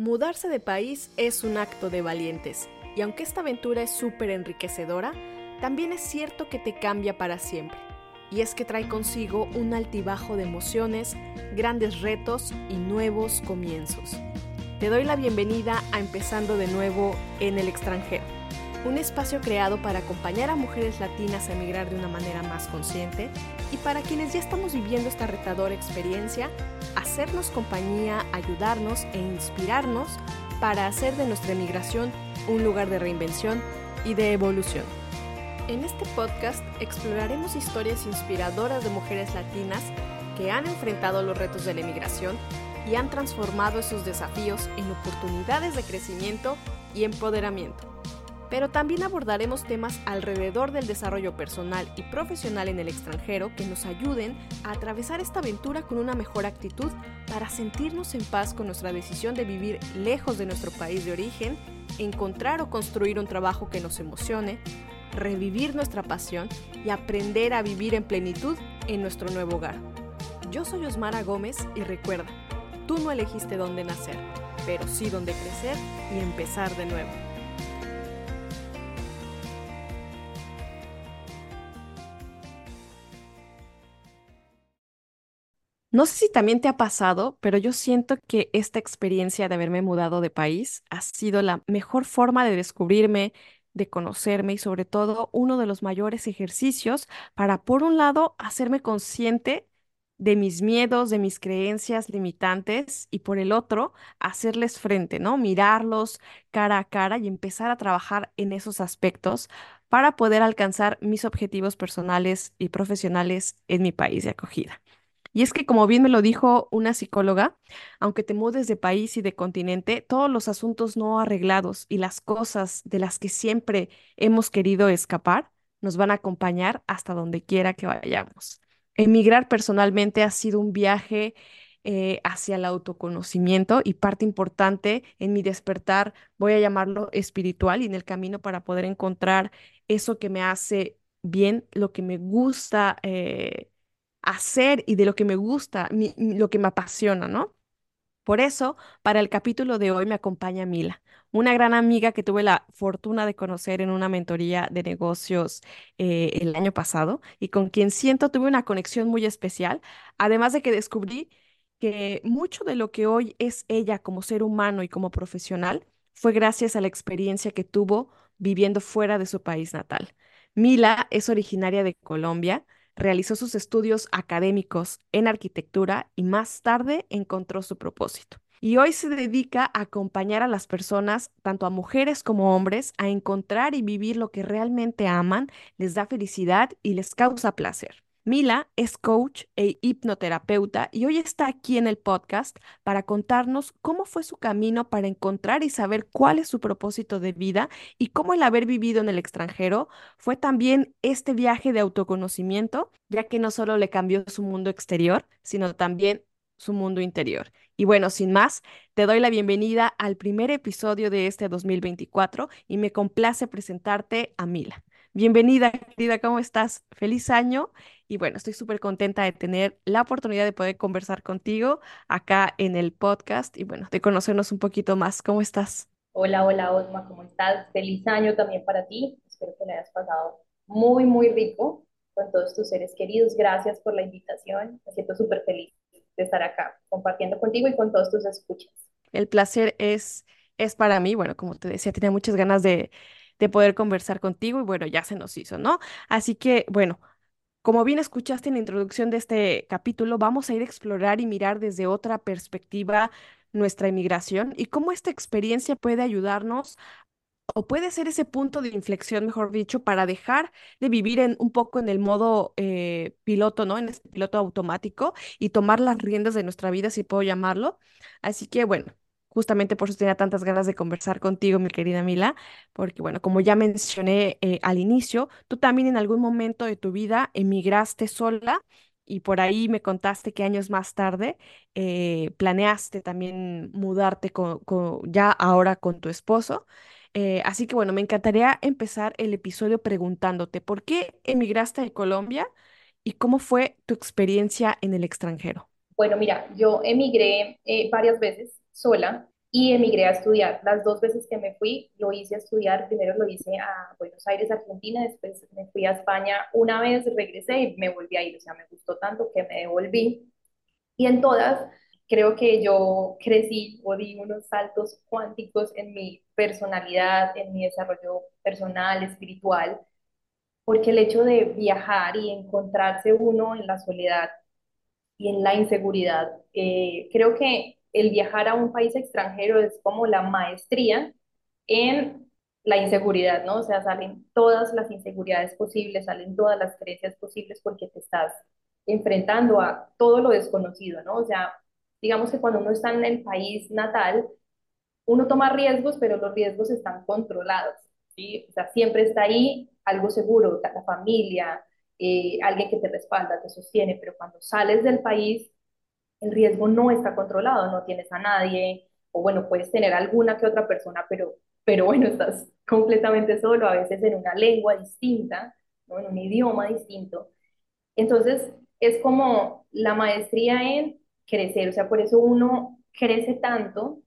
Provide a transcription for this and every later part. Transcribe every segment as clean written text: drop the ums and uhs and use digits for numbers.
Mudarse de país es un acto de valientes, y aunque esta aventura es súper enriquecedora, también es cierto que te cambia para siempre. Y es que trae consigo un altibajo de emociones, grandes retos y nuevos comienzos. Te doy la bienvenida a Empezando de Nuevo en el Extranjero, un espacio creado para acompañar a mujeres latinas a emigrar de una manera más consciente y para quienes ya estamos viviendo esta retadora experiencia, hacernos compañía, ayudarnos e inspirarnos para hacer de nuestra emigración un lugar de reinvención y de evolución. En este podcast exploraremos historias inspiradoras de mujeres latinas que han enfrentado los retos de la emigración y han transformado esos desafíos en oportunidades de crecimiento y empoderamiento. Pero también abordaremos temas alrededor del desarrollo personal y profesional en el extranjero que nos ayuden a atravesar esta aventura con una mejor actitud para sentirnos en paz con nuestra decisión de vivir lejos de nuestro país de origen, encontrar o construir un trabajo que nos emocione, revivir nuestra pasión y aprender a vivir en plenitud en nuestro nuevo hogar. Yo soy Osmara Gómez y recuerda, tú no elegiste dónde nacer, pero sí dónde crecer y empezar de nuevo. No sé si también te ha pasado, pero yo siento que esta experiencia de haberme mudado de país ha sido la mejor forma de descubrirme, de conocerme y sobre todo uno de los mayores ejercicios para, por un lado, hacerme consciente de mis miedos, de mis creencias limitantes y por el otro, hacerles frente, ¿no? Mirarlos cara a cara y empezar a trabajar en esos aspectos para poder alcanzar mis objetivos personales y profesionales en mi país de acogida. Y es que, como bien me lo dijo una psicóloga, aunque te mudes de país y de continente, todos los asuntos no arreglados y las cosas de las que siempre hemos querido escapar nos van a acompañar hasta donde quiera que vayamos. Emigrar personalmente ha sido un viaje hacia el autoconocimiento y parte importante en mi despertar, voy a llamarlo espiritual, y en el camino para poder encontrar eso que me hace bien, lo que me gusta hacer y de lo que me gusta, lo que me apasiona, ¿no? Por eso, para el capítulo de hoy me acompaña Mila, una gran amiga que tuve la fortuna de conocer en una mentoría de negocios el año pasado y con quien siento tuve una conexión muy especial, además de que descubrí que mucho de lo que hoy es ella como ser humano y como profesional fue gracias a la experiencia que tuvo viviendo fuera de su país natal. Mila es originaria de Colombia. Realizó sus estudios académicos en arquitectura y más tarde encontró su propósito. Y hoy se dedica a acompañar a las personas, tanto a mujeres como hombres, a encontrar y vivir lo que realmente aman, les da felicidad y les causa placer. Mila es coach e hipnoterapeuta y hoy está aquí en el podcast para contarnos cómo fue su camino para encontrar y saber cuál es su propósito de vida y cómo el haber vivido en el extranjero fue también este viaje de autoconocimiento, ya que no solo le cambió su mundo exterior, sino también su mundo interior. Y bueno, sin más, te doy la bienvenida al primer episodio de este 2024 y me complace presentarte a Mila. Bienvenida, querida, ¿cómo estás? Feliz año y bueno, estoy súper contenta de tener la oportunidad de poder conversar contigo acá en el podcast y bueno, de conocernos un poquito más. ¿Cómo estás? Hola, Osma, ¿cómo estás? Feliz año también para ti. Espero que lo hayas pasado muy, muy rico con todos tus seres queridos. Gracias por la invitación. Me siento súper feliz de estar acá compartiendo contigo y con todos tus escuchas. El placer es para mí. Bueno, como te decía, tenía muchas ganas de poder conversar contigo y bueno, ya se nos hizo, ¿no? Así que, bueno, como bien escuchaste en la introducción de este capítulo, vamos a ir a explorar y mirar desde otra perspectiva nuestra inmigración y cómo esta experiencia puede ayudarnos o puede ser ese punto de inflexión, mejor dicho, para dejar de vivir un poco en el modo piloto, ¿no? En este piloto automático y tomar las riendas de nuestra vida, si puedo llamarlo. Así que, bueno, justamente por eso tenía tantas ganas de conversar contigo, mi querida Mila, porque bueno, como ya mencioné al inicio, tú también en algún momento de tu vida emigraste sola y por ahí me contaste que años más tarde planeaste también mudarte ya ahora con tu esposo. Así que bueno, me encantaría empezar el episodio preguntándote ¿por qué emigraste a Colombia y cómo fue tu experiencia en el extranjero? Bueno, mira, yo emigré varias veces sola, y emigré a estudiar. Las dos veces que me fui, lo hice a estudiar. Primero lo hice a Buenos Aires, Argentina, después me fui a España una vez, regresé y me volví a ir. O sea, me gustó tanto que me devolví. Y en todas, creo que yo crecí o di unos saltos cuánticos en mi personalidad, en mi desarrollo personal, espiritual, porque el hecho de viajar y encontrarse uno en la soledad y en la inseguridad, creo que el viajar a un país extranjero es como la maestría en la inseguridad, ¿no? O sea, salen todas las inseguridades posibles, salen todas las creencias posibles porque te estás enfrentando a todo lo desconocido, ¿no? O sea, digamos que cuando uno está en el país natal, uno toma riesgos, pero los riesgos están controlados, ¿sí? O sea, siempre está ahí algo seguro, la familia, alguien que te respalda, te sostiene, pero cuando sales del país, el riesgo no está controlado, no tienes a nadie, o bueno, puedes tener alguna que otra persona, pero bueno, estás completamente solo, a veces en una lengua distinta, ¿no? En un idioma distinto. Entonces, es como la maestría en crecer, o sea, por eso uno crece tanto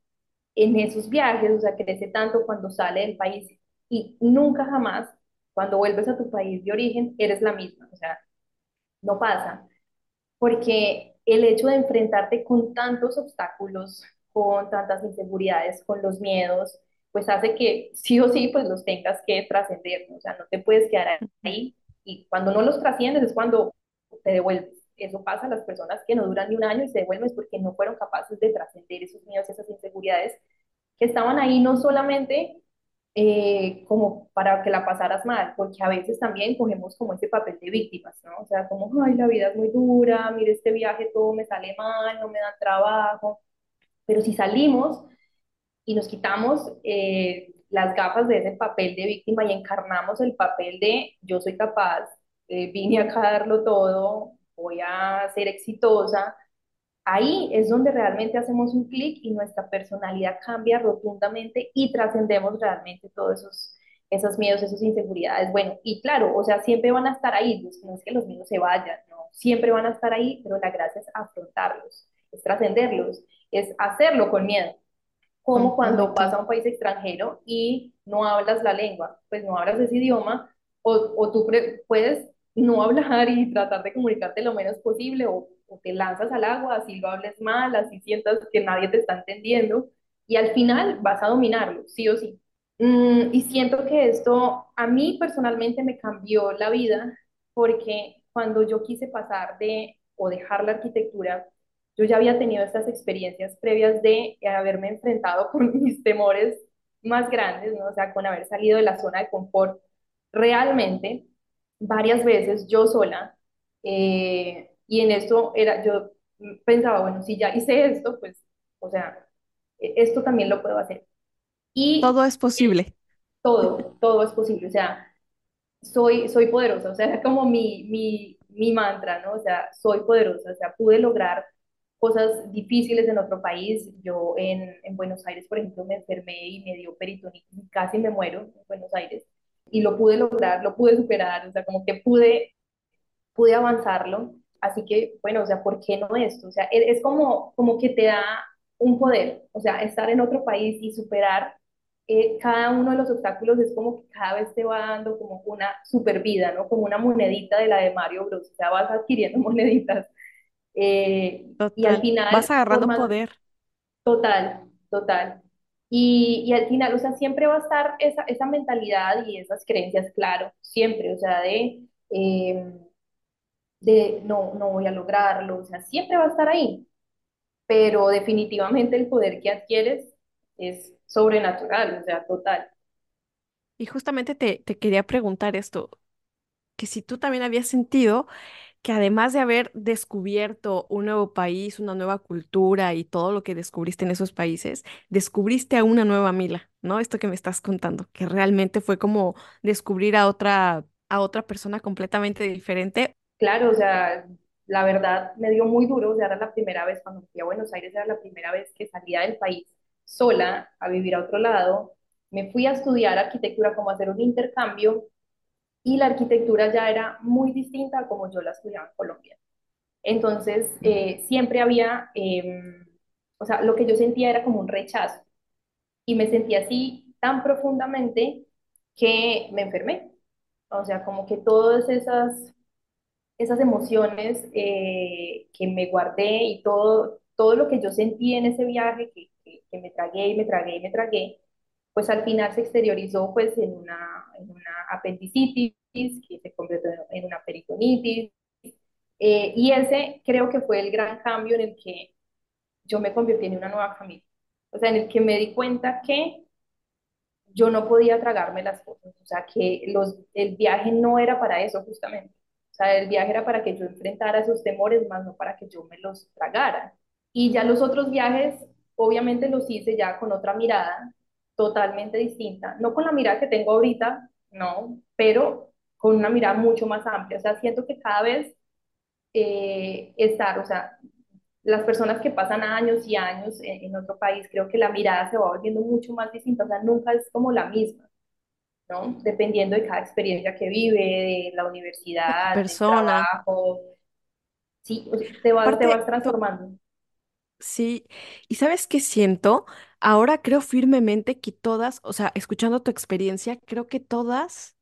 en esos viajes, o sea, crece tanto cuando sale del país, y nunca jamás, cuando vuelves a tu país de origen, eres la misma, o sea, no pasa, porque el hecho de enfrentarte con tantos obstáculos, con tantas inseguridades, con los miedos, pues hace que sí o sí pues los tengas que trascender, ¿no? O sea, no te puedes quedar ahí, y cuando no los trasciendes es cuando te devuelves. Eso pasa a las personas que no duran ni un año y se devuelven porque no fueron capaces de trascender esos miedos, esas inseguridades que estaban ahí, no solamente como para que la pasaras mal, porque a veces también cogemos como ese papel de víctimas, ¿no? O sea, como, ay, la vida es muy dura, mire este viaje, todo me sale mal, no me dan trabajo. Pero si salimos y nos quitamos las gafas de ese papel de víctima y encarnamos el papel de yo soy capaz, vine acá a darlo todo, voy a ser exitosa, ahí es donde realmente hacemos un clic y nuestra personalidad cambia rotundamente y trascendemos realmente todos esos miedos, esas inseguridades. Bueno, y claro, o sea, siempre van a estar ahí, pues no es que los miedos se vayan, no, siempre van a estar ahí, pero la gracia es afrontarlos, es trascenderlos, es hacerlo con miedo. Como cuando vas a un país extranjero y no hablas la lengua, pues no hablas ese idioma, o tú puedes no hablar y tratar de comunicarte lo menos posible, o te lanzas al agua, así lo hables mal, así sientas que nadie te está entendiendo, y al final vas a dominarlo, sí o sí. Y siento que esto a mí personalmente me cambió la vida, porque cuando yo quise pasar de, o dejar la arquitectura, yo ya había tenido estas experiencias previas de haberme enfrentado con mis temores más grandes, ¿no? O sea, con haber salido de la zona de confort realmente, varias veces, yo sola, y en esto yo pensaba, bueno, si ya hice esto, pues, o sea, esto también lo puedo hacer. Y todo es posible. Todo es posible, o sea, soy poderosa, o sea, era como mi mantra, ¿no? O sea, soy poderosa, o sea, pude lograr cosas difíciles en otro país. Yo en Buenos Aires, por ejemplo, me enfermé y me dio peritonitis y casi me muero en Buenos Aires, y lo pude lograr, lo pude superar, o sea, como que pude avanzarlo. Así que, bueno, o sea, ¿por qué no esto? O sea, es como que te da un poder. O sea, estar en otro país y superar cada uno de los obstáculos es como que cada vez te va dando como una super vida, ¿no? Como una monedita de la de Mario Bros. O sea, vas adquiriendo moneditas. Total. Y al final... vas agarrando poder. Total. Y al final, o sea, siempre va a estar esa mentalidad y esas creencias, claro, siempre. O sea, de no voy a lograrlo, o sea, siempre va a estar ahí, pero definitivamente el poder que adquieres es sobrenatural, o sea, total. Y justamente te quería preguntar esto, que si tú también habías sentido que además de haber descubierto un nuevo país, una nueva cultura y todo lo que descubriste en esos países, descubriste a una nueva Mila, ¿no? Esto que me estás contando, que realmente fue como descubrir a otra persona completamente diferente. Claro, o sea, la verdad me dio muy duro, o sea, era la primera vez cuando fui a Buenos Aires, era la primera vez que salía del país sola a vivir a otro lado. Me fui a estudiar arquitectura, como hacer un intercambio, y la arquitectura ya era muy distinta a como yo la estudiaba en Colombia. Entonces, siempre había, o sea, lo que yo sentía era como un rechazo, y me sentí así tan profundamente que me enfermé. O sea, como que todas esas emociones que me guardé y todo lo que yo sentí en ese viaje, que me tragué y me tragué y me tragué, pues al final se exteriorizó pues en una apendicitis, que se convirtió en una peritonitis, y ese creo que fue el gran cambio en el que yo me convertí en una nueva familia, o sea, en el que me di cuenta que yo no podía tragarme las cosas, o sea, que el viaje no era para eso justamente, o sea, el viaje era para que yo enfrentara esos temores, más no para que yo me los tragara. Y ya los otros viajes, obviamente los hice ya con otra mirada, totalmente distinta, no con la mirada que tengo ahorita, no, pero con una mirada mucho más amplia. O sea, siento que cada vez o sea, las personas que pasan años y años en otro país, creo que la mirada se va volviendo mucho más distinta, o sea, nunca es como la misma, ¿no? Dependiendo de cada experiencia que vive, de la universidad, persona, del trabajo, sí, o sea, te vas transformando. Sí, y ¿sabes qué siento? Ahora creo firmemente que todas, o sea, escuchando tu experiencia, creo que todas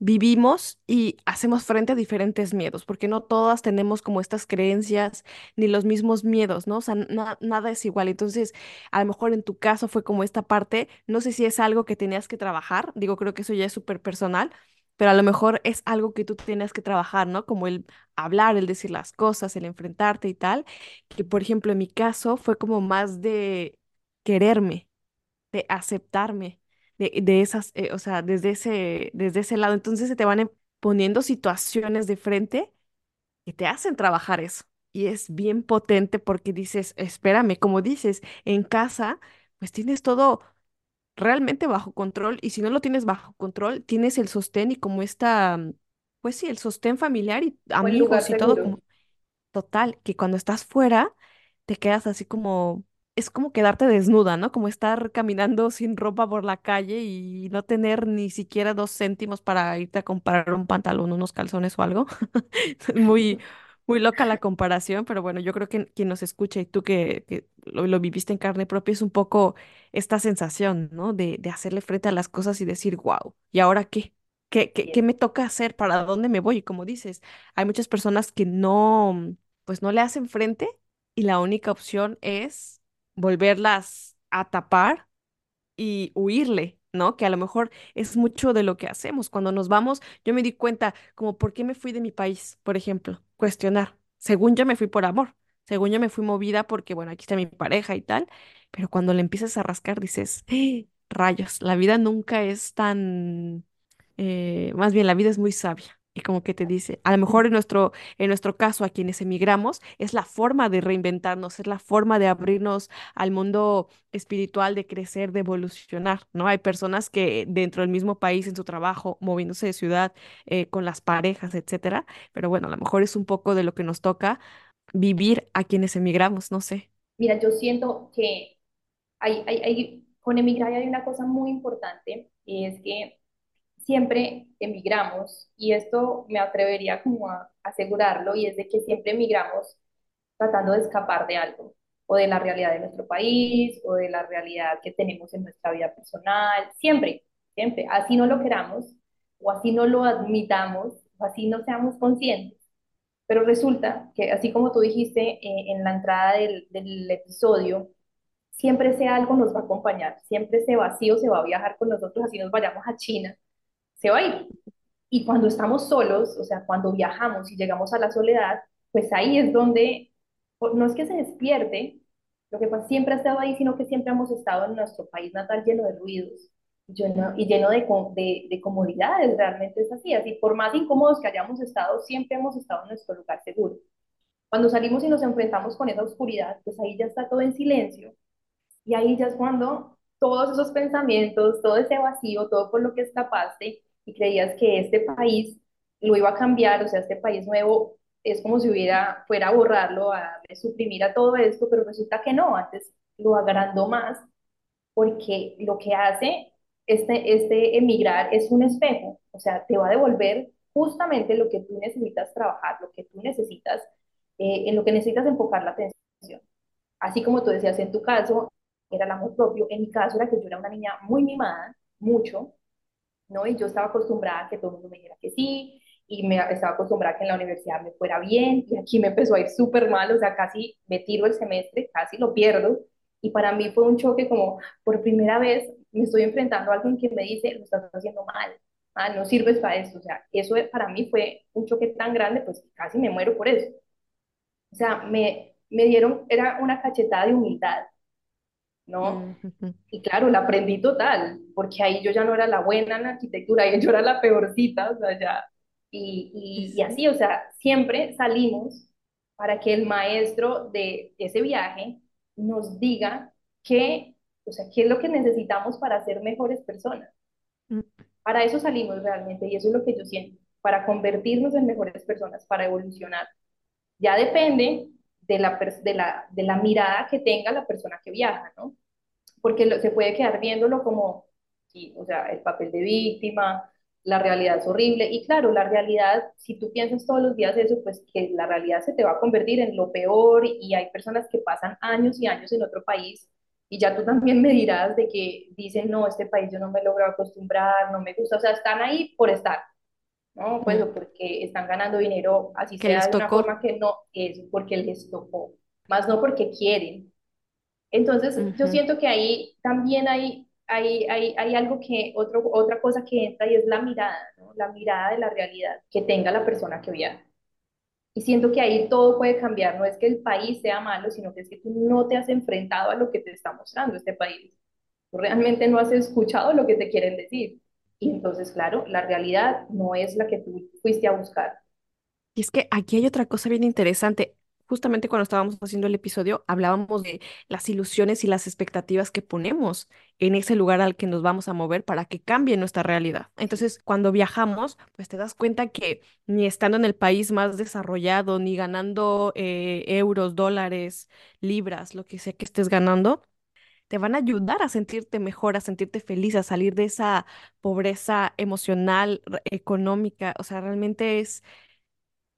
vivimos y hacemos frente a diferentes miedos, porque no todas tenemos como estas creencias ni los mismos miedos, ¿no? O sea, nada es igual. Entonces, a lo mejor en tu caso fue como esta parte, no sé si es algo que tenías que trabajar, digo, creo que eso ya es súper personal, pero a lo mejor es algo que tú tenías que trabajar, ¿no? Como el hablar, el decir las cosas, el enfrentarte y tal, que por ejemplo en mi caso fue como más de quererme, de aceptarme. De esas, o sea, desde ese lado. Entonces se te van poniendo situaciones de frente que te hacen trabajar eso. Y es bien potente porque dices, espérame, como dices, en casa, pues tienes todo realmente bajo control. Y si no lo tienes bajo control, tienes el sostén y como esta, pues sí, el sostén familiar y amigos y todo como total, que cuando estás fuera, te quedas así como... Es como quedarte desnuda, ¿no? Como estar caminando sin ropa por la calle y no tener ni siquiera 2 céntimos para irte a comprar un pantalón, unos calzones o algo. Muy, muy loca la comparación, pero bueno, yo creo que quien nos escucha y tú que lo viviste en carne propia es un poco esta sensación, ¿no? De hacerle frente a las cosas y decir, wow, ¿y ahora qué? ¿Qué me toca hacer? ¿Para dónde me voy? Y como dices, hay muchas personas que no, pues no le hacen frente y la única opción es volverlas a tapar y huirle, ¿no? Que a lo mejor es mucho de lo que hacemos. Cuando nos vamos, yo me di cuenta, como, ¿por qué me fui de mi país? Por ejemplo, cuestionar. Según yo me fui por amor, según yo me fui movida porque, bueno, aquí está mi pareja y tal, pero cuando le empiezas a rascar dices, rayos, la vida nunca es tan, más bien la vida es muy sabia. Y como que te dice, a lo mejor en nuestro caso, a quienes emigramos, es la forma de reinventarnos, es la forma de abrirnos al mundo espiritual, de crecer, de evolucionar, ¿no? Hay personas que dentro del mismo país, en su trabajo, moviéndose de ciudad, con las parejas, etcétera. Pero bueno, a lo mejor es un poco de lo que nos toca vivir a quienes emigramos, no sé. Mira, yo siento que con emigrar hay una cosa muy importante, y es que siempre emigramos, y esto me atrevería como a asegurarlo, y es de que siempre emigramos tratando de escapar de algo, o de la realidad de nuestro país, o de la realidad que tenemos en nuestra vida personal, siempre, siempre, así no lo queramos, o así no lo admitamos, o así no seamos conscientes. Pero resulta que, así como tú dijiste en la entrada del episodio, siempre ese algo nos va a acompañar, siempre ese vacío se va a viajar con nosotros, así nos vayamos a China, se va a ir. Y cuando estamos solos, o sea, cuando viajamos y llegamos a la soledad, pues ahí es donde, no es que se despierte, lo que pasa siempre ha estado ahí, sino que siempre hemos estado en nuestro país natal lleno de ruidos y lleno de comodidades, realmente es así. Así, por más incómodos que hayamos estado, siempre hemos estado en nuestro lugar seguro. Cuando salimos y nos enfrentamos con esa oscuridad, pues ahí ya está todo en silencio, y ahí ya es cuando todos esos pensamientos, todo ese vacío, todo por lo que escapaste, y creías que este país lo iba a cambiar, o sea, este país nuevo es como si fuera a borrarlo, a suprimir a todo esto, pero resulta que no, antes lo agrandó más, porque lo que hace este emigrar es un espejo, o sea, te va a devolver justamente lo que tú necesitas trabajar, lo que tú necesitas, en lo que necesitas enfocar la atención. Así como tú decías en tu caso, era el amor propio. En mi caso era que yo era una niña muy mimada, mucho, ¿no? Y yo estaba acostumbrada a que todo el mundo me dijera que sí, y me estaba acostumbrada a que en la universidad me fuera bien, y aquí me empezó a ir súper mal, o sea, casi me tiro el semestre, casi lo pierdo, y para mí fue un choque como, por primera vez me estoy enfrentando a alguien que me dice, lo estás haciendo mal, ah, no sirves para esto, o sea, eso para mí fue un choque tan grande, pues casi me muero por eso. O sea, me dieron, era una cachetada de humildad, ¿no? Y claro, la aprendí total, porque ahí yo ya no era la buena en arquitectura, ahí yo era la peorcita, o sea, ya... Y así, o sea, siempre salimos para que el maestro de ese viaje nos diga qué, o sea, qué es lo que necesitamos para ser mejores personas. Para eso salimos realmente, y eso es lo que yo siento, para convertirnos en mejores personas, para evolucionar. Ya depende de la mirada que tenga la persona que viaja, ¿no? Porque se puede quedar viéndolo como, sí, o sea, el papel de víctima, la realidad es horrible, y claro, la realidad, si tú piensas todos los días eso, pues que la realidad se te va a convertir en lo peor, y hay personas que pasan años y años en otro país, y ya tú también me dirás de que dicen, no, este país yo no me logro acostumbrar, no me gusta, o sea, están ahí por estar, ¿no? Pues o porque están ganando dinero, así sea de una forma que no es porque les tocó, más no porque quieren. Entonces, yo siento que ahí también hay algo que, otra cosa que entra y es la mirada, ¿no? La mirada de la realidad que tenga la persona que viaja. Y siento que ahí todo puede cambiar, no es que el país sea malo, sino que es que tú no te has enfrentado a lo que te está mostrando este país. Tú realmente no has escuchado lo que te quieren decir. Y entonces, claro, la realidad no es la que tú fuiste a buscar. Y es que aquí hay otra cosa bien interesante. Justamente cuando estábamos haciendo el episodio, hablábamos de las ilusiones y las expectativas que ponemos en ese lugar al que nos vamos a mover para que cambie nuestra realidad. Entonces, cuando viajamos, pues te das cuenta que ni estando en el país más desarrollado, ni ganando euros, dólares, libras, lo que sea que estés ganando, te van a ayudar a sentirte mejor, a sentirte feliz, a salir de esa pobreza emocional, económica. O sea, realmente es...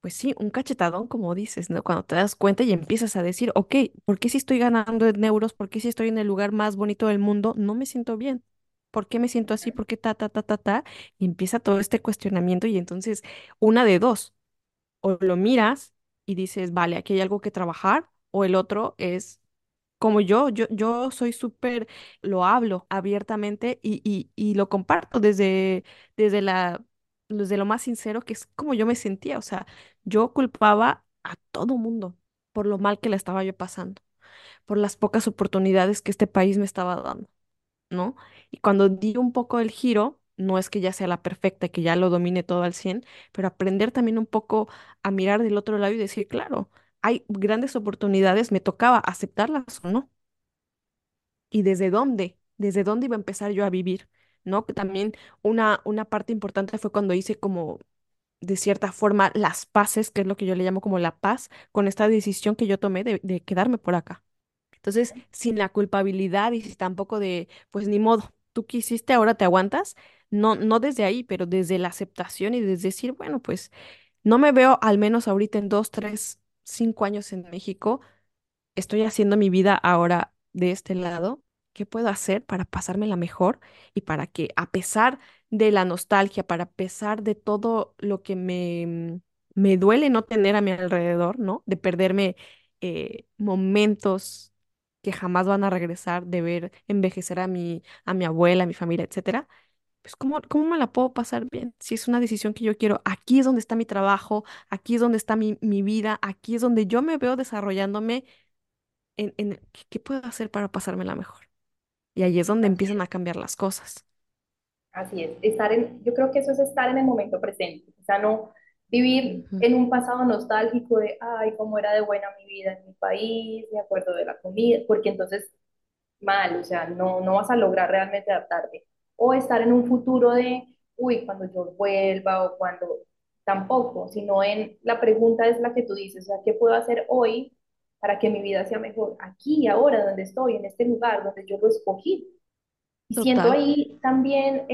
Pues sí, un cachetadón, como dices, ¿no? Cuando te das cuenta y empiezas a decir, ok, ¿por qué si estoy ganando en euros? ¿Por qué si estoy en el lugar más bonito del mundo? No me siento bien. ¿Por qué me siento así? ¿Por qué ta? Y empieza todo este cuestionamiento y entonces una de dos. O lo miras y dices, vale, aquí hay algo que trabajar. O el otro es, como yo soy súper, lo hablo abiertamente y lo comparto desde lo más sincero, que es como yo me sentía, o sea, yo culpaba a todo mundo por lo mal que la estaba yo pasando, por las pocas oportunidades que este país me estaba dando, ¿no? Y cuando di un poco el giro, no es que ya sea la perfecta, que ya lo domine todo al 100, pero aprender también un poco a mirar del otro lado y decir, claro, hay grandes oportunidades, me tocaba aceptarlas o no. ¿Y desde dónde iba a empezar yo a vivir? ¿No? Que también una parte importante fue cuando hice como, de cierta forma, las paces, que es lo que yo le llamo como la paz, con esta decisión que yo tomé de quedarme por acá. Entonces, sin la culpabilidad y tampoco de, pues ni modo, tú quisiste, ahora te aguantas. No, no desde ahí, pero desde la aceptación y desde decir, bueno, pues no me veo al menos ahorita en 2, 3, 5 años en México. Estoy haciendo mi vida ahora de este lado. ¿Qué puedo hacer para pasármela mejor y para que a pesar de la nostalgia, para pesar de todo lo que me duele no tener a mi alrededor, ¿no? De perderme momentos que jamás van a regresar, de ver envejecer a mi abuela, a mi familia, etcétera? Pues ¿cómo me la puedo pasar bien? Si es una decisión que yo quiero, aquí es donde está mi trabajo, aquí es donde está mi vida, aquí es donde yo me veo desarrollándome, ¿qué puedo hacer para pasármela mejor? Y ahí es donde empiezan a cambiar las cosas. Así es. Yo creo que eso es estar en el momento presente. O sea, no vivir en un pasado nostálgico de, ay, cómo era de buena mi vida en mi país, me acuerdo de la comida, porque entonces, mal, o sea, no vas a lograr realmente adaptarte. O estar en un futuro de, uy, cuando yo vuelva o cuando, tampoco, sino en la pregunta es la que tú dices, o sea, ¿qué puedo hacer hoy para que mi vida sea mejor aquí, ahora, donde estoy, en este lugar, donde yo lo escogí? Y siento ahí también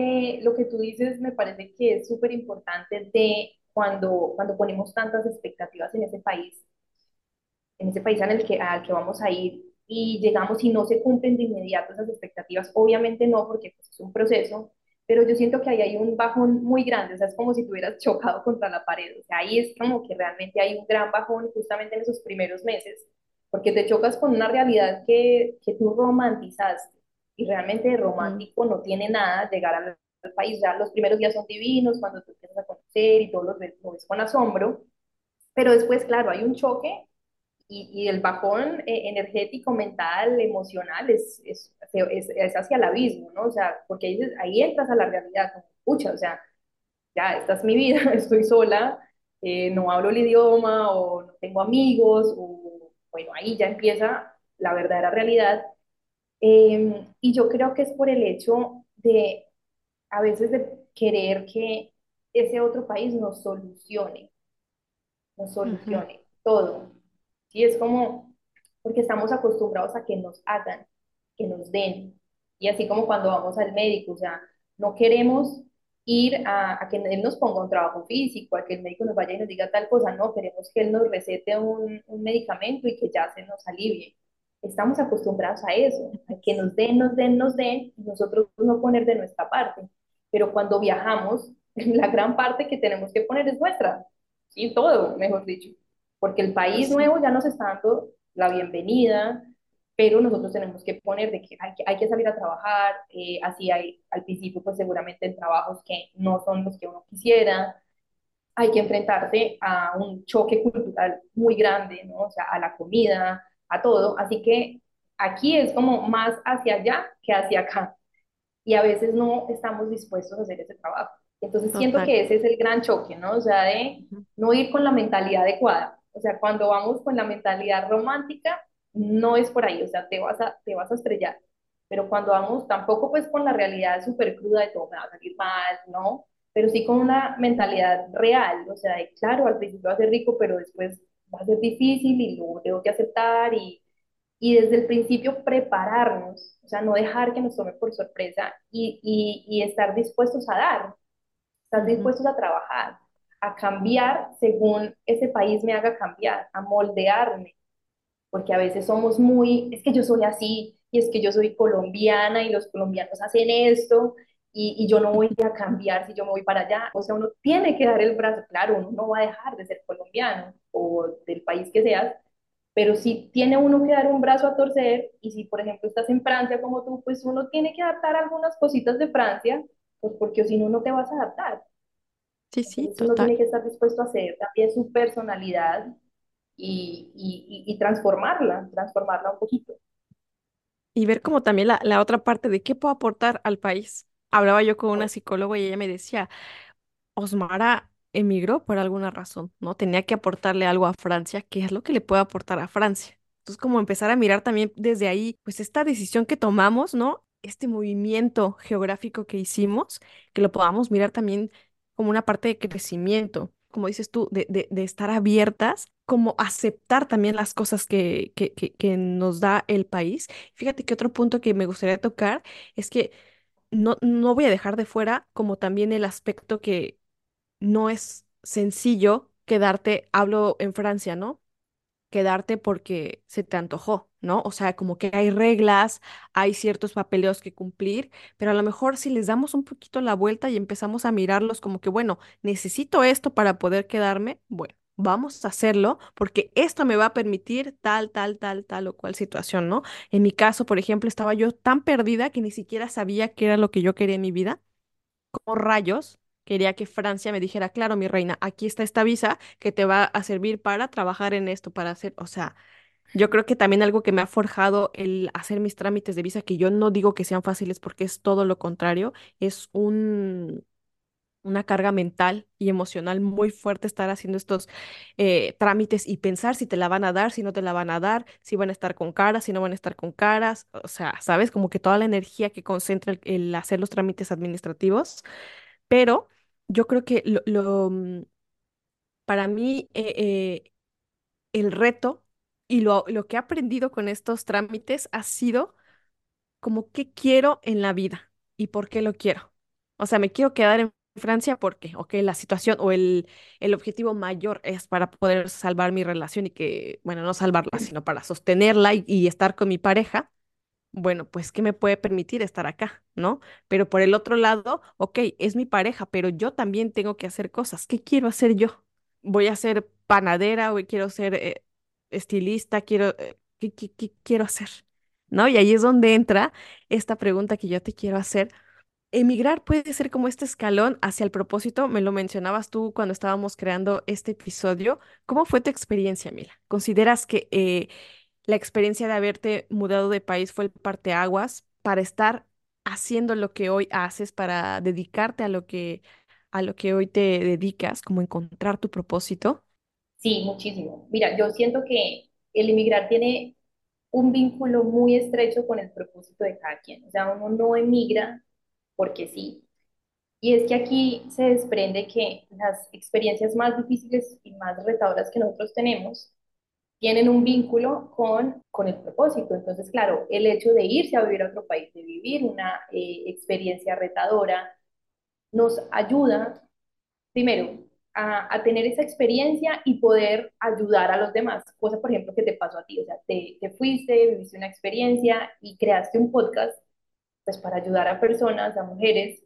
lo que tú dices, me parece que es súper importante de cuando ponemos tantas expectativas en ese país al que vamos a ir, y llegamos y no se cumplen de inmediato esas expectativas, obviamente no, porque pues, es un proceso, pero yo siento que ahí hay un bajón muy grande, o sea, es como si te hubieras chocado contra la pared, o sea, ahí es como que realmente hay un gran bajón justamente en esos primeros meses, porque te chocas con una realidad que tú romantizaste, y realmente de romántico no tiene nada llegar al país, ya los primeros días son divinos, cuando te empiezas a conocer y todos lo ves con asombro, pero después, claro, hay un choque, y el bajón energético, mental, emocional, es hacia el abismo, ¿no? O sea, porque ahí entras a la realidad, pucha, o sea, ya, esta es mi vida, estoy sola, no hablo el idioma, o no tengo amigos, o, bueno, ahí ya empieza la verdadera realidad, y yo creo que es por el hecho de, a veces, de querer que ese otro país nos solucione todo. Y es como, porque estamos acostumbrados a que nos hagan, que nos den. Y así como cuando vamos al médico, o sea, no queremos ir a que él nos ponga un trabajo físico, a que el médico nos vaya y nos diga tal cosa, no, queremos que él nos recete un medicamento y que ya se nos alivie. Estamos acostumbrados a eso, a que nos den, y nosotros no poner de nuestra parte. Pero cuando viajamos, la gran parte que tenemos que poner es nuestra, y todo, mejor dicho. Porque el país nuevo ya nos está dando la bienvenida, pero nosotros tenemos que poner de que hay que salir a trabajar, así hay, al principio pues seguramente en trabajos que no son los que uno quisiera, hay que enfrentarse a un choque cultural muy grande, ¿no? O sea, a la comida, a todo, así que aquí es como más hacia allá que hacia acá, y a veces no estamos dispuestos a hacer ese trabajo. Entonces siento que ese es el gran choque, ¿no? O sea, de no ir con la mentalidad adecuada. O sea, cuando vamos con la mentalidad romántica, no es por ahí, o sea, te vas a estrellar. Pero cuando vamos tampoco pues con la realidad súper cruda de todo, me va a salir mal, ¿no? Pero sí con una mentalidad real, o sea, de, claro, al principio va a ser rico, pero después va a ser difícil y lo tengo que aceptar. Y desde el principio prepararnos, o sea, no dejar que nos tome por sorpresa y estar dispuestos a dar, estar dispuestos a trabajar, a cambiar según ese país me haga cambiar, a moldearme, porque a veces somos muy, es que yo soy así, y es que yo soy colombiana, y los colombianos hacen esto, y yo no voy a cambiar si yo me voy para allá, o sea, uno tiene que dar el brazo, claro, uno no va a dejar de ser colombiano, o del país que seas, pero sí tiene uno que dar un brazo a torcer, y si por ejemplo estás en Francia como tú, pues uno tiene que adaptar algunas cositas de Francia, pues porque si no, no te vas a adaptar. Sí, total. Uno tiene que estar dispuesto a hacer también su personalidad y transformarla un poquito. Y ver como también la otra parte de qué puedo aportar al país. Hablaba yo con una psicóloga y ella me decía, Osmara emigró por alguna razón, ¿no? Tenía que aportarle algo a Francia, ¿qué es lo que le puede aportar a Francia? Entonces como empezar a mirar también desde ahí, pues esta decisión que tomamos, ¿no? Este movimiento geográfico que hicimos, que lo podamos mirar también como una parte de crecimiento, como dices tú, de estar abiertas, como aceptar también las cosas que nos da el país. Fíjate que otro punto que me gustaría tocar es que no voy a dejar de fuera como también el aspecto que no es sencillo quedarte, hablo en Francia, ¿no? Quedarte porque se te antojó, ¿no? O sea, como que hay reglas, hay ciertos papeleos que cumplir, pero a lo mejor si les damos un poquito la vuelta y empezamos a mirarlos como que, bueno, necesito esto para poder quedarme, bueno, vamos a hacerlo porque esto me va a permitir tal o cual situación, ¿no? En mi caso, por ejemplo, estaba yo tan perdida que ni siquiera sabía qué era lo que yo quería en mi vida, como rayos. Quería que Francia me dijera, claro, mi reina, aquí está esta visa que te va a servir para trabajar en esto, para hacer, o sea, yo creo que también algo que me ha forjado el hacer mis trámites de visa, que yo no digo que sean fáciles porque es todo lo contrario, es una carga mental y emocional muy fuerte estar haciendo estos trámites y pensar si te la van a dar, si no te la van a dar, si van a estar con caras, si no van a estar con caras, o sea, ¿sabes? Como que toda la energía que concentra el hacer los trámites administrativos, pero yo creo que para mí el reto y lo que he aprendido con estos trámites ha sido como qué quiero en la vida y por qué lo quiero. O sea, me quiero quedar en Francia porque, ok, la situación o el objetivo mayor es para poder salvar mi relación y que, bueno, no salvarla, sino para sostenerla y estar con mi pareja. Bueno, pues, ¿qué me puede permitir estar acá, no? Pero por el otro lado, ok, es mi pareja, pero yo también tengo que hacer cosas. ¿Qué quiero hacer yo? ¿Voy a ser panadera o quiero ser estilista? ¿Qué quiero hacer? ¿No? Y ahí es donde entra esta pregunta que yo te quiero hacer. Emigrar puede ser como este escalón hacia el propósito, me lo mencionabas tú cuando estábamos creando este episodio. ¿Cómo fue tu experiencia, Mila? ¿Consideras que la experiencia de haberte mudado de país fue el parteaguas para estar haciendo lo que hoy haces, para dedicarte a lo que hoy te dedicas, como encontrar tu propósito? Sí, muchísimo. Mira, yo siento que el emigrar tiene un vínculo muy estrecho con el propósito de cada quien. O sea, uno no emigra porque sí. Y es que aquí se desprende que las experiencias más difíciles y más retadoras que nosotros tenemos tienen un vínculo con el propósito. Entonces, claro, el hecho de irse a vivir a otro país, de vivir una experiencia retadora, nos ayuda, primero, a tener esa experiencia y poder ayudar a los demás. Cosa, por ejemplo, que te pasó a ti. O sea, te fuiste, viviste una experiencia y creaste un podcast pues para ayudar a personas, a mujeres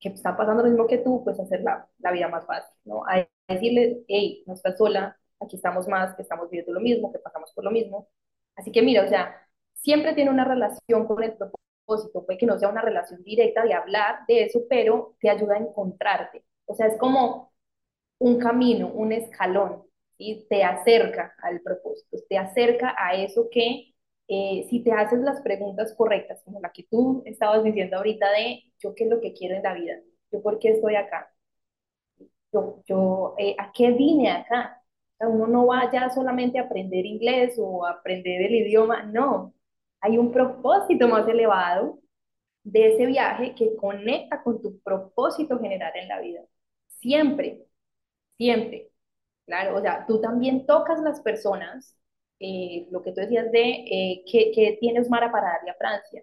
que están pasando lo mismo que tú, pues a hacer la vida más fácil, ¿no? A decirles, hey, no estás sola, aquí estamos más, que estamos viviendo lo mismo, que pasamos por lo mismo. Así que mira, o sea, siempre tiene una relación con el propósito, puede que no sea una relación directa de hablar de eso, pero te ayuda a encontrarte. O sea, es como un camino, un escalón, ¿sí? Te acerca al propósito, te acerca a eso que... si te haces las preguntas correctas, como la que tú estabas diciendo ahorita de yo qué es lo que quiero en la vida, yo por qué estoy acá, yo a qué vine acá. O sea, uno no va ya solamente a aprender inglés o a aprender el idioma, no, hay un propósito más elevado de ese viaje que conecta con tu propósito general en la vida, siempre, siempre, claro. O sea, tú también tocas las personas. Lo que tú decías de qué tiene Osmara para darle a Francia,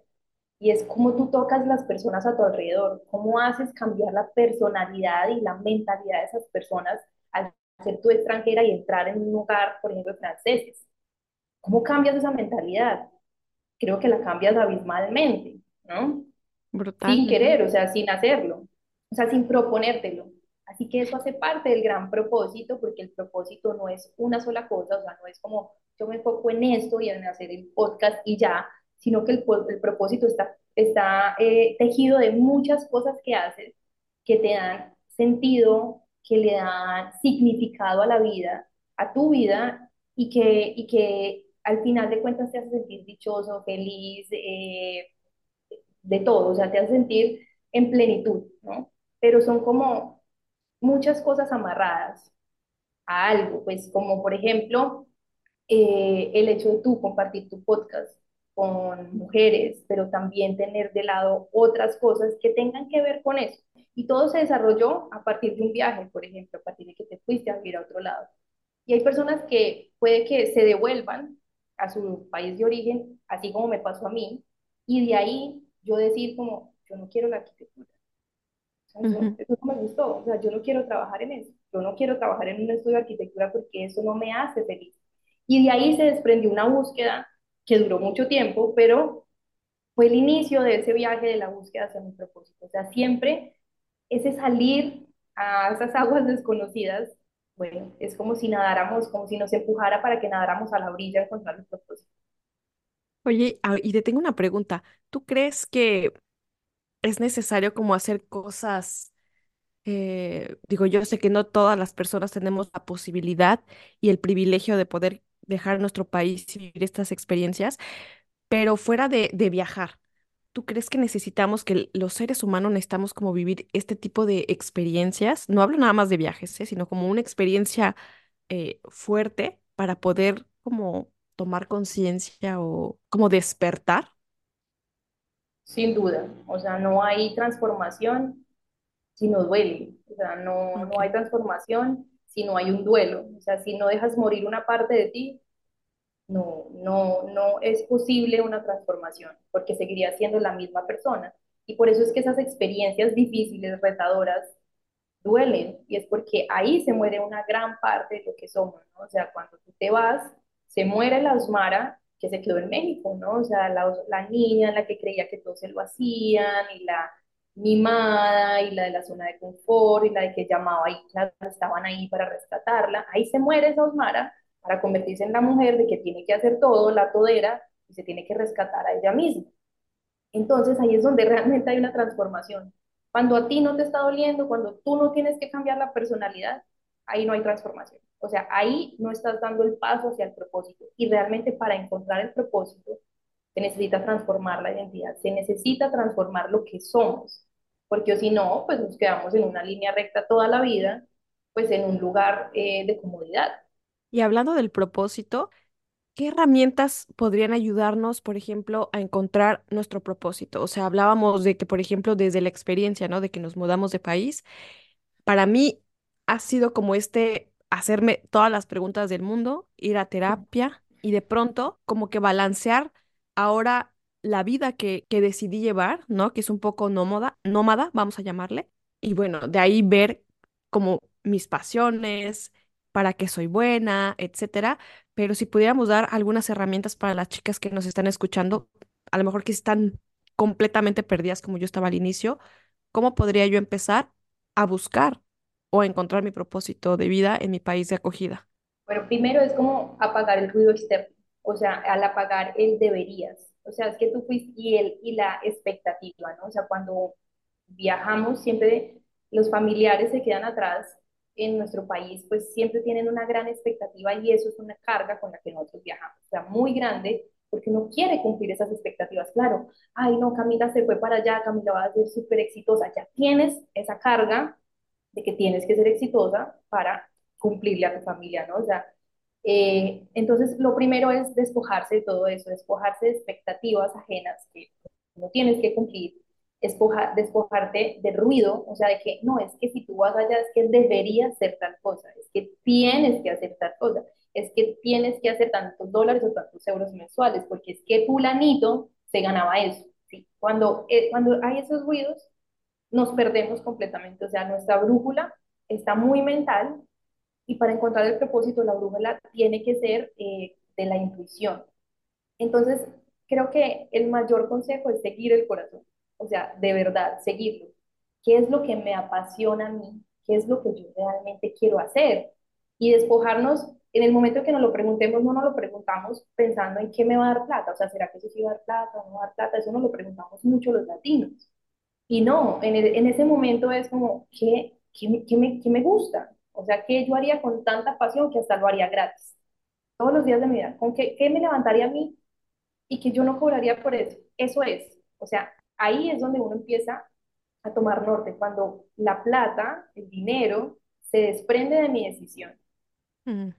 y es cómo tú tocas las personas a tu alrededor, cómo haces cambiar la personalidad y la mentalidad de esas personas al ser tú extranjera y entrar en un lugar, por ejemplo, de franceses. ¿Cómo cambias esa mentalidad? Creo que la cambias abismalmente, ¿no? Brutal. Sin querer, o sea, sin hacerlo, o sea, sin proponértelo. Así que eso hace parte del gran propósito, porque el propósito no es una sola cosa, o sea, no es como yo me enfoco en esto y en hacer el podcast y ya, sino que el propósito está tejido de muchas cosas que haces, que te dan sentido, que le dan significado a la vida, a tu vida, y que al final de cuentas te hace sentir dichoso, feliz, de todo, o sea, te hace sentir en plenitud, ¿no? Pero son como muchas cosas amarradas a algo, pues como por ejemplo el hecho de tú compartir tu podcast con mujeres, pero también tener de lado otras cosas que tengan que ver con eso. Y todo se desarrolló a partir de un viaje, por ejemplo, a partir de que te fuiste a vivir a otro lado. Y hay personas que puede que se devuelvan a su país de origen, así como me pasó a mí, y de ahí yo decir como, yo no quiero la arquitectura. Eso no me gustó, o sea, yo no quiero trabajar en eso, yo no quiero trabajar en un estudio de arquitectura porque eso no me hace feliz. Y de ahí se desprendió una búsqueda que duró mucho tiempo, pero fue el inicio de ese viaje de la búsqueda hacia mi propósito. O sea, siempre ese salir a esas aguas desconocidas, bueno, es como si nadáramos, como si nos empujara para que nadáramos a la orilla a encontrar el propósito. Oye, y te tengo una pregunta, ¿tú crees que es necesario como hacer cosas, digo, yo sé que no todas las personas tenemos la posibilidad y el privilegio de poder dejar nuestro país y vivir estas experiencias, pero fuera de viajar, ¿tú crees que necesitamos, que los seres humanos necesitamos como vivir este tipo de experiencias? No hablo nada más de viajes, sino como una experiencia fuerte para poder como tomar conciencia o como despertar. Sin duda, o sea, no hay transformación si no duele, o sea, no hay transformación si no hay un duelo, o sea, si no dejas morir una parte de ti, no es posible una transformación, porque seguirías siendo la misma persona, y por eso es que esas experiencias difíciles, retadoras, duelen, y es porque ahí se muere una gran parte de lo que somos, ¿no? O sea, cuando tú te vas, se muere la Osmara que se quedó en México, ¿no? O sea, la niña en la que creía que todos se lo hacían, y la mimada, y la de la zona de confort, y la de que llamaba y claro, estaban ahí para rescatarla. Ahí se muere esa Osmara para convertirse en la mujer de que tiene que hacer todo, la todera, y se tiene que rescatar a ella misma. Entonces ahí es donde realmente hay una transformación. Cuando a ti no te está doliendo, cuando tú no tienes que cambiar la personalidad, ahí no hay transformación. O sea, ahí no estás dando el paso hacia el propósito. Y realmente para encontrar el propósito se necesita transformar la identidad, se necesita transformar lo que somos. Porque si no, pues nos quedamos en una línea recta toda la vida, pues en un lugar de comodidad. Y hablando del propósito, ¿qué herramientas podrían ayudarnos, por ejemplo, a encontrar nuestro propósito? O sea, hablábamos de que, por ejemplo, desde la experiencia, ¿no? De que nos mudamos de país. Para mí ha sido como hacerme todas las preguntas del mundo, ir a terapia y de pronto como que balancear ahora la vida que decidí llevar, ¿no? Que es un poco nómada, vamos a llamarle. Y bueno, de ahí ver como mis pasiones, para qué soy buena, etcétera. Pero si pudiéramos dar algunas herramientas para las chicas que nos están escuchando, a lo mejor que están completamente perdidas como yo estaba al inicio, ¿cómo podría yo empezar a buscar o a encontrar mi propósito de vida en mi país de acogida? Bueno, primero es como apagar el ruido externo, o sea, al apagar el deberías, o sea, es que tú fuiste y la expectativa, ¿no? O sea, cuando viajamos siempre los familiares se quedan atrás. En nuestro país, pues siempre tienen una gran expectativa y eso es una carga con la que nosotros viajamos, o sea, muy grande, porque uno quiere cumplir esas expectativas, claro, ay no, Camila se fue para allá, Camila va a ser súper exitosa, ya tienes esa carga de que tienes que ser exitosa para cumplirle a tu familia, ¿no? O sea, entonces lo primero es despojarse de todo eso, despojarse de expectativas ajenas que no tienes que cumplir, despojarte de ruido, o sea, de que no, es que si tú vas allá es que deberías hacer tal cosa, es que tienes que hacer tal cosa, es que tienes que hacer tantos dólares o tantos euros mensuales, porque es que fulanito se ganaba eso, ¿sí? Cuando hay esos ruidos, nos perdemos completamente, o sea, nuestra brújula está muy mental, y para encontrar el propósito, la brújula tiene que ser de la intuición. Entonces, creo que el mayor consejo es seguir el corazón. O sea, de verdad, seguirlo. ¿Qué es lo que me apasiona a mí? ¿Qué es lo que yo realmente quiero hacer? Y despojarnos, en el momento que nos lo preguntemos, no nos lo preguntamos pensando en qué me va a dar plata. O sea, ¿será que eso sí va a dar plata o no va a dar plata? Eso nos lo preguntamos mucho los latinos. Y no, en ese momento es como, ¿qué me gusta? O sea, ¿qué yo haría con tanta pasión que hasta lo haría gratis? Todos los días de mi vida. ¿Con qué me levantaría a mí y que yo no cobraría por eso? Eso es. O sea, ahí es donde uno empieza a tomar norte, cuando la plata, el dinero, se desprende de mi decisión.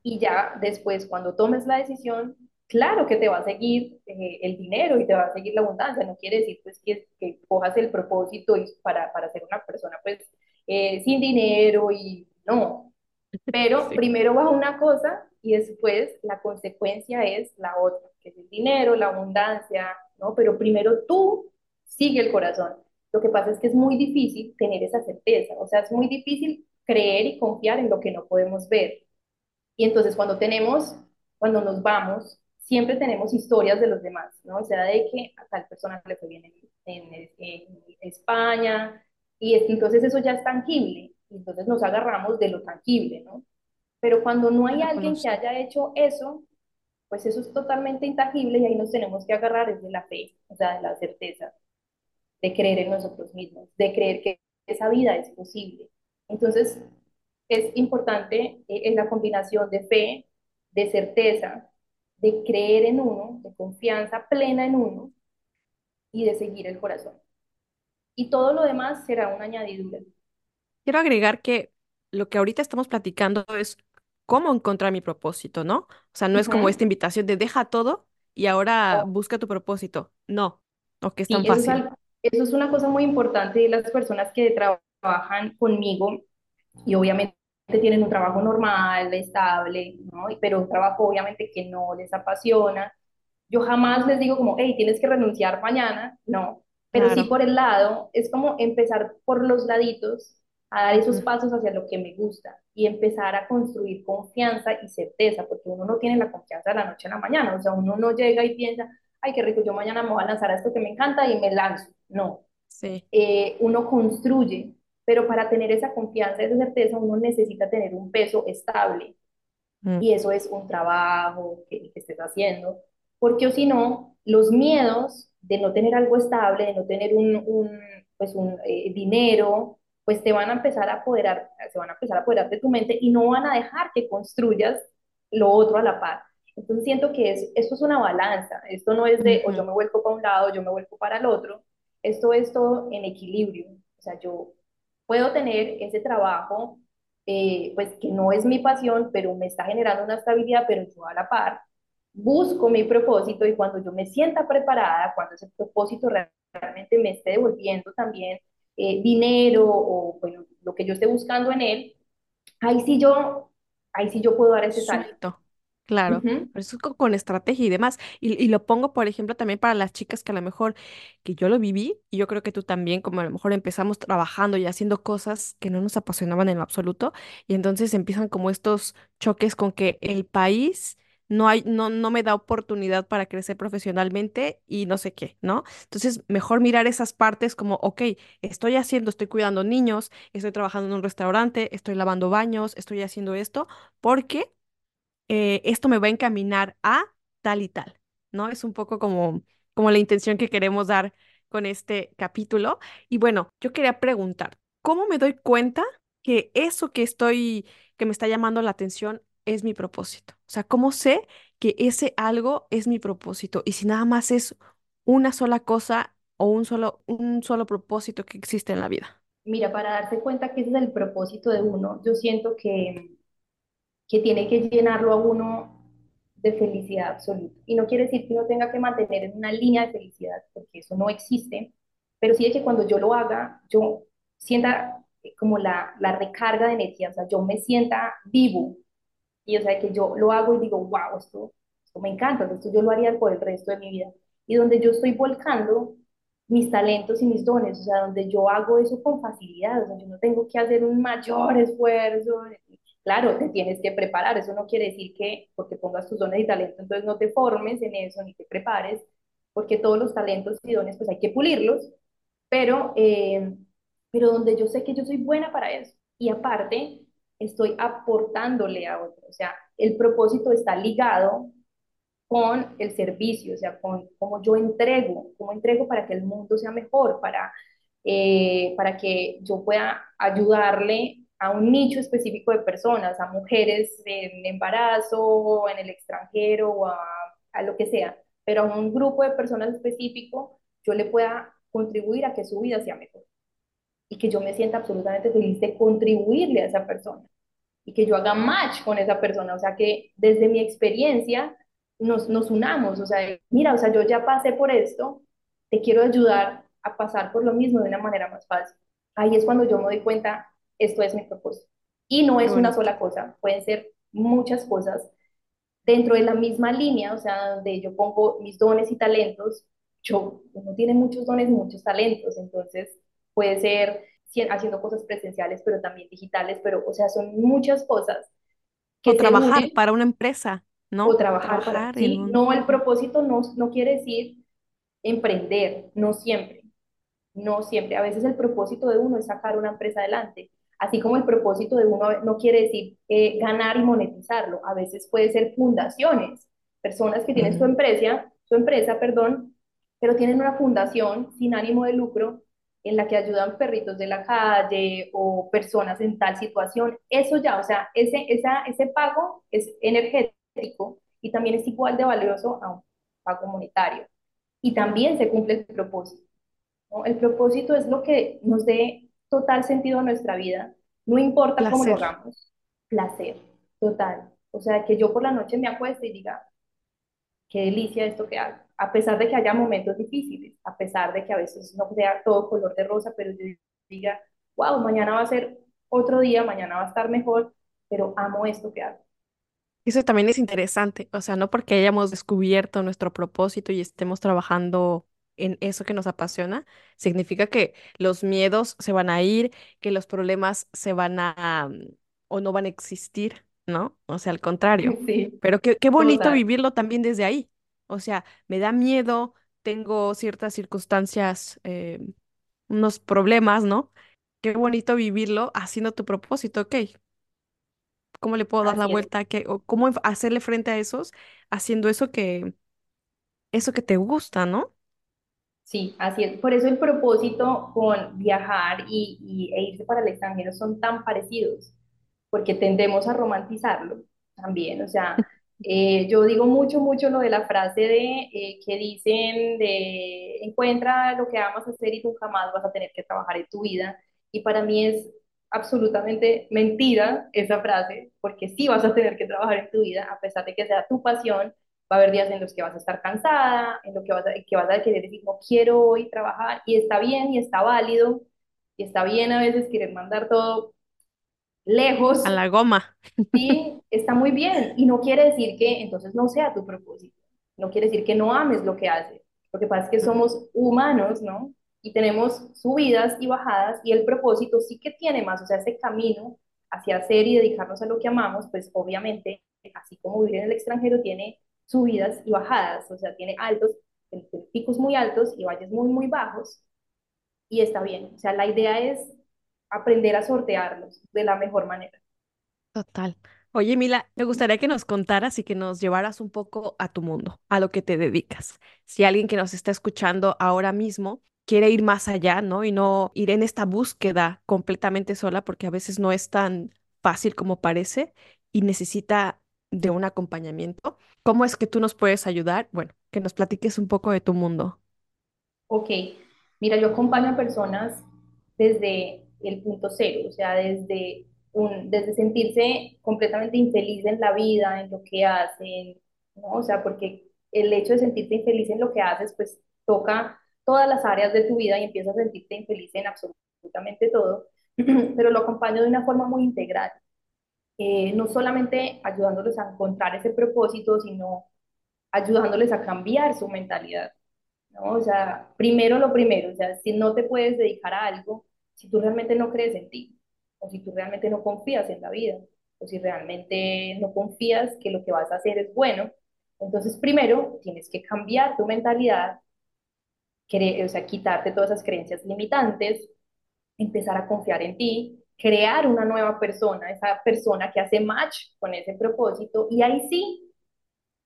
Y ya después, cuando tomes la decisión, claro que te va a seguir el dinero y te va a seguir la abundancia. No quiere decir pues, que cojas el propósito y para ser una persona pues, sin dinero y no. Pero sí. Primero va una cosa y después la consecuencia es la otra, que es el dinero, la abundancia, ¿no? Pero primero tú sigue el corazón. Lo que pasa es que es muy difícil tener esa certeza, o sea, es muy difícil creer y confiar en lo que no podemos ver. Y entonces cuando nos vamos, siempre tenemos historias de los demás, ¿no? O sea, de que a tal persona le fue bien en España, y entonces eso ya es tangible, y entonces nos agarramos de lo tangible, ¿no? Pero cuando no hay alguien que haya hecho eso, pues eso es totalmente intangible y ahí nos tenemos que agarrar desde la fe, o sea, de la certeza, de creer en nosotros mismos, de creer que esa vida es posible. Entonces, es importante la combinación de fe, de certeza, de creer en uno, de confianza plena en uno y de seguir el corazón. Y todo lo demás será una añadidura. Quiero agregar que lo que ahorita estamos platicando es cómo encontrar mi propósito, ¿no? O sea, no es como esta invitación de deja todo y ahora busca tu propósito. No, o que es tan fácil. Eso es una cosa muy importante y las personas que trabajan conmigo y obviamente tienen un trabajo normal, estable, ¿no? Pero un trabajo obviamente que no les apasiona. Yo jamás les digo como, hey, tienes que renunciar mañana, no. Pero claro, sí por el lado, es como empezar por los laditos a dar esos pasos hacia lo que me gusta y empezar a construir confianza y certeza, porque uno no tiene la confianza de la noche a la mañana. O sea, uno no llega y piensa, ay, qué rico, yo mañana me voy a lanzar a esto que me encanta y me lanzo. No. Sí. Uno construye, pero para tener esa confianza, esa certeza, uno necesita tener un peso estable. Y eso es un trabajo que estés haciendo, porque o si no, los miedos de no tener algo estable, de no tener un dinero, pues te van a empezar a apoderar, se van a empezar a apoderar de tu mente y no van a dejar que construyas lo otro a la par. Entonces siento que esto es una balanza, esto no es de yo me vuelco para un lado, yo me vuelco para el otro, esto es todo en equilibrio. O sea, yo puedo tener ese trabajo, pues que no es mi pasión, pero me está generando una estabilidad, pero yo a la par busco mi propósito y cuando yo me sienta preparada, cuando ese propósito realmente me esté devolviendo también dinero o bueno, lo que yo esté buscando en él, ahí sí yo puedo dar ese salto. Claro, pero eso es con estrategia y demás. Y lo pongo, por ejemplo, también para las chicas que a lo mejor, que yo lo viví, y yo creo que tú también, como a lo mejor empezamos trabajando y haciendo cosas que no nos apasionaban en lo absoluto, y entonces empiezan como estos choques con que el país no me da oportunidad para crecer profesionalmente y no sé qué, ¿no? Entonces, mejor mirar esas partes como, ok, estoy cuidando niños, estoy trabajando en un restaurante, estoy lavando baños, estoy haciendo esto, porque esto me va a encaminar a tal y tal, ¿no? Es un poco como la intención que queremos dar con este capítulo. Y bueno, yo quería preguntar, ¿cómo me doy cuenta que eso que me está llamando la atención es mi propósito? O sea, ¿cómo sé que ese algo es mi propósito? Y si nada más es una sola cosa o un solo propósito que existe en la vida. Mira, para darse cuenta que ese es el propósito de uno, yo siento que tiene que llenarlo a uno de felicidad absoluta. Y no quiere decir que uno tenga que mantener en una línea de felicidad, porque eso no existe, pero sí es que cuando yo lo haga, yo sienta como la recarga de energía, o sea, yo me sienta vivo, y o sea, que yo lo hago y digo, wow, esto me encanta, esto yo lo haría por el resto de mi vida. Y donde yo estoy volcando mis talentos y mis dones, o sea, donde yo hago eso con facilidad, o sea, yo no tengo que hacer un mayor esfuerzo. Claro, te tienes que preparar, eso no quiere decir que porque pongas tus dones y talentos, entonces no te formes en eso, ni te prepares, porque todos los talentos y dones, pues hay que pulirlos, pero donde yo sé que yo soy buena para eso, y aparte, estoy aportándole a otro, o sea, el propósito está ligado con el servicio, o sea, con cómo yo entrego, para que el mundo sea mejor, para que yo pueda ayudarle a un nicho específico de personas, a mujeres en embarazo, o en el extranjero, o a lo que sea, pero a un grupo de personas específico, yo le pueda contribuir a que su vida sea mejor, y que yo me sienta absolutamente feliz de contribuirle a esa persona, y que yo haga match con esa persona, o sea, que desde mi experiencia nos unamos, o sea, mira, o sea, yo ya pasé por esto, te quiero ayudar a pasar por lo mismo de una manera más fácil. Ahí es cuando yo me doy cuenta, esto es mi propósito. Y no es una sola cosa, pueden ser muchas cosas dentro de la misma línea, o sea, donde yo pongo mis dones y talentos. Uno tiene muchos dones y muchos talentos, entonces puede ser haciendo cosas presenciales, pero también digitales, pero, o sea, son muchas cosas. Que o trabajar unen, para una empresa, ¿no? O trabajar para ti. No, el propósito no quiere decir emprender, no siempre. A veces el propósito de uno es sacar una empresa adelante. Así como el propósito de uno no quiere decir ganar y monetizarlo, a veces puede ser fundaciones, personas que tienen su empresa, pero tienen una fundación sin ánimo de lucro en la que ayudan perritos de la calle o personas en tal situación. Eso ya, o sea, ese pago es energético y también es igual de valioso a un pago monetario. Y también se cumple el propósito, ¿no? El propósito es lo que nos dé total sentido a nuestra vida, no importa placer. Cómo lo hagamos, placer total, o sea, que yo por la noche me acueste y diga, qué delicia esto que hago, a pesar de que haya momentos difíciles, a pesar de que a veces no sea todo color de rosa, pero yo diga, wow, mañana va a ser otro día, mañana va a estar mejor, pero amo esto que hago. Eso también es interesante, o sea, no porque hayamos descubierto nuestro propósito y estemos trabajando en eso que nos apasiona, significa que los miedos se van a ir, que los problemas se van a o no van a existir, ¿no? O sea, al contrario. Sí, Pero qué bonito total. vivirlo también desde ahí. O sea, me da miedo, tengo ciertas circunstancias, unos problemas, ¿no? Qué bonito vivirlo haciendo tu propósito, ok. ¿Cómo le puedo dar la Así es. vuelta? ¿O cómo hacerle frente a esos haciendo eso que te gusta, ¿no? Sí, así es. Por eso el propósito con viajar e irse para el extranjero son tan parecidos, porque tendemos a romantizarlo también. O sea, yo digo mucho lo de la frase que dicen de encuentra lo que amas hacer y nunca más vas a tener que trabajar en tu vida. Y para mí es absolutamente mentira esa frase, porque sí vas a tener que trabajar en tu vida, a pesar de que sea tu pasión. Va a haber días en los que vas a estar cansada, en los que vas a querer decir, no quiero hoy trabajar, y está bien, y está válido, y está bien a veces querer mandar todo A lejos, la goma. sí, está muy bien, y no quiere decir que entonces no sea tu propósito, no quiere decir que no ames lo que haces, lo que pasa es que somos humanos, ¿no? Y tenemos subidas y bajadas, y el propósito sí que tiene más, o sea, ese camino hacia hacer y dedicarnos a lo que amamos, pues obviamente, así como vivir en el extranjero tiene subidas y bajadas, o sea, tiene altos, tiene picos muy altos y valles muy bajos, y está bien. O sea, la idea es aprender a sortearlos de la mejor manera. Total. Oye, Mila, me gustaría que nos contaras y que nos llevaras un poco a tu mundo, a lo que te dedicas. Si alguien que nos está escuchando ahora mismo quiere ir más allá, ¿no? Y no ir en esta búsqueda completamente sola, porque a veces no es tan fácil como parece y necesita de un acompañamiento. ¿Cómo es que tú nos puedes ayudar? Bueno, que nos platiques un poco de tu mundo. Ok, mira, yo acompaño a personas desde el punto cero, o sea, desde sentirse completamente infeliz en la vida, en lo que hacen, ¿no? O sea, porque el hecho de sentirte infeliz en lo que haces, pues toca todas las áreas de tu vida y empiezas a sentirte infeliz en absolutamente todo, pero lo acompaño de una forma muy integral, no solamente ayudándolos a encontrar ese propósito, sino ayudándoles a cambiar su mentalidad, ¿no? O sea, primero lo primero, o sea, si no te puedes dedicar a algo, si tú realmente no crees en ti, o si tú realmente no confías en la vida, o si realmente no confías que lo que vas a hacer es bueno, entonces primero tienes que cambiar tu mentalidad, o sea, quitarte todas esas creencias limitantes, empezar a confiar en ti, crear una nueva persona, esa persona que hace match con ese propósito, y ahí sí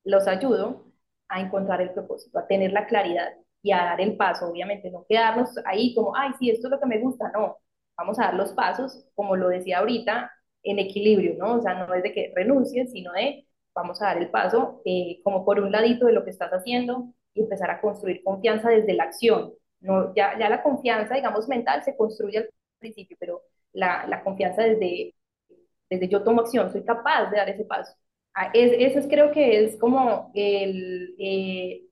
los ayudo a encontrar el propósito, a tener la claridad y a dar el paso, obviamente, no quedarnos ahí como, ay, sí, esto es lo que me gusta, no, vamos a dar los pasos, como lo decía ahorita, en equilibrio, ¿no? O sea, no es de que renuncies, sino de vamos a dar el paso como por un ladito de lo que estás haciendo y empezar a construir confianza desde la acción, ¿no? Ya la confianza, digamos, mental se construye al principio, pero la confianza desde yo tomo acción, soy capaz de dar ese paso. Eso creo que es como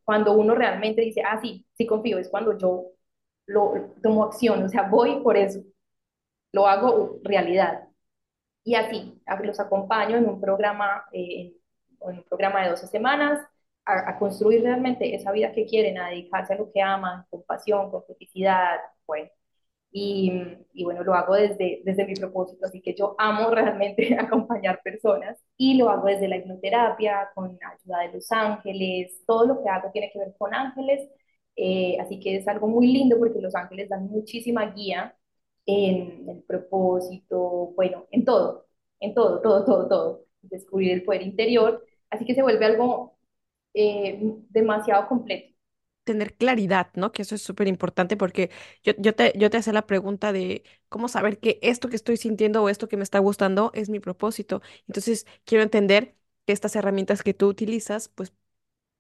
cuando uno realmente dice, ah, sí, sí confío, es cuando yo lo tomo acción, o sea, voy por eso, lo hago realidad. Y así, los acompaño en un programa de 12 semanas a construir realmente esa vida que quieren, a dedicarse a lo que aman, con pasión, con felicidad, bueno. Y bueno, lo hago desde mi propósito, así que yo amo realmente acompañar personas y lo hago desde la hipnoterapia, con ayuda de los ángeles, todo lo que hago tiene que ver con ángeles, así que es algo muy lindo porque los ángeles dan muchísima guía en el propósito, bueno, en todo, descubrir el poder interior, así que se vuelve algo demasiado completo. Tener claridad, ¿no? Que eso es súper importante porque yo te hacía la pregunta de cómo saber que esto que estoy sintiendo o esto que me está gustando es mi propósito. Entonces, quiero entender que estas herramientas que tú utilizas, pues,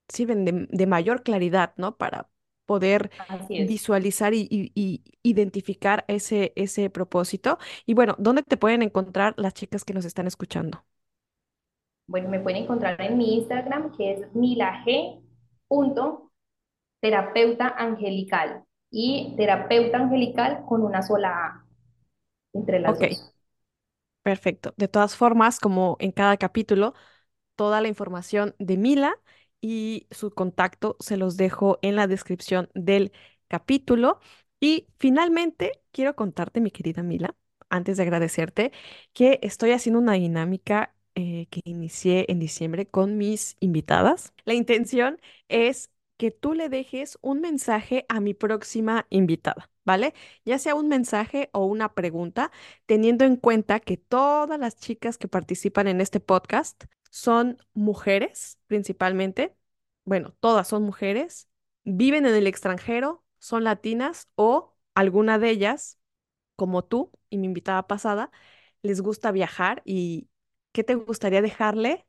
sirven de mayor claridad, ¿no? Para poder Así es. visualizar y identificar ese propósito. Y bueno, ¿dónde te pueden encontrar las chicas que nos están escuchando? Bueno, me pueden encontrar en mi Instagram, que es milag.terapeutangelical y terapeuta angelical con una sola A entre las Ok, dos. perfecto. De todas formas, como en cada capítulo, toda la información de Mila y su contacto se los dejo en la descripción del capítulo. Y finalmente quiero contarte, mi querida Mila, antes de agradecerte, que estoy haciendo una dinámica que inicié en diciembre con mis invitadas. La intención es que tú le dejes un mensaje a mi próxima invitada, ¿vale? Ya sea un mensaje o una pregunta, teniendo en cuenta que todas las chicas que participan en este podcast son mujeres, principalmente. Bueno, todas son mujeres, viven en el extranjero, son latinas o alguna de ellas, como tú y mi invitada pasada, les gusta viajar. ¿Y qué te gustaría dejarle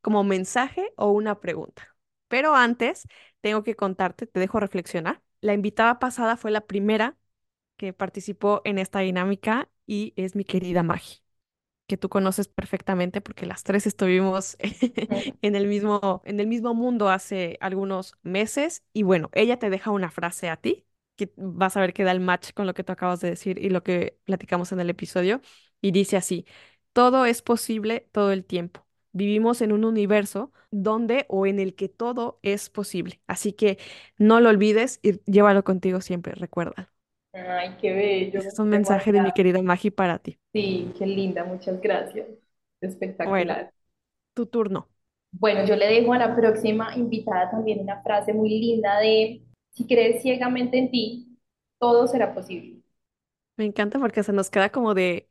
como mensaje o una pregunta? Pero antes, tengo que contarte, te dejo reflexionar. La invitada pasada fue la primera que participó en esta dinámica y es mi querida Maggie, que tú conoces perfectamente porque las tres estuvimos en el mismo mundo hace algunos meses. Y bueno, ella te deja una frase a ti, que vas a ver que da el match con lo que tú acabas de decir y lo que platicamos en el episodio. Y dice así: todo es posible todo el tiempo. Vivimos en un universo donde o en el que todo es posible. Así que no lo olvides y llévalo contigo siempre, recuérdalo. Ay, qué bello. Este es un mensaje de mi querida Maggie para ti. Sí, qué linda, muchas gracias. Espectacular. Bueno, tu turno. Bueno, yo le dejo a la próxima invitada también una frase muy linda de: si crees ciegamente en ti, todo será posible. Me encanta porque se nos queda como de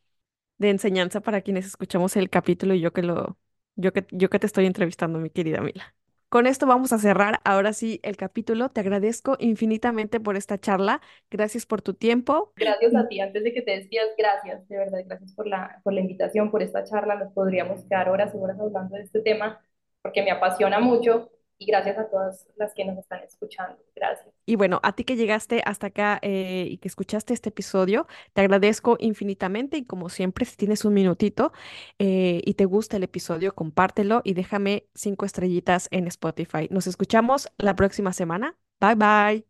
enseñanza para quienes escuchamos el capítulo y yo que te estoy entrevistando, mi querida Mila. Con esto vamos a cerrar ahora sí el capítulo. Te agradezco infinitamente por esta charla. Gracias por tu tiempo. Gracias a ti. Antes de que te despidas, gracias, de verdad, gracias por la invitación, por esta charla. Nos podríamos quedar horas y horas hablando de este tema porque me apasiona mucho. Y gracias a todas las que nos están escuchando. Gracias. Y bueno, a ti que llegaste hasta acá y que escuchaste este episodio, te agradezco infinitamente. Y como siempre, si tienes un minutito y te gusta el episodio, compártelo y déjame 5 estrellitas en Spotify. Nos escuchamos la próxima semana. Bye, bye.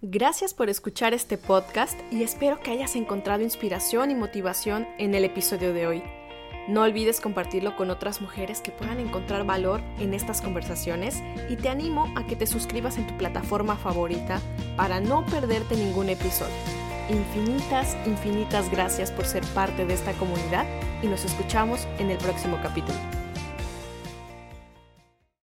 Gracias por escuchar este podcast y espero que hayas encontrado inspiración y motivación en el episodio de hoy. No olvides compartirlo con otras mujeres que puedan encontrar valor en estas conversaciones y te animo a que te suscribas en tu plataforma favorita para no perderte ningún episodio. Infinitas, infinitas gracias por ser parte de esta comunidad y nos escuchamos en el próximo capítulo.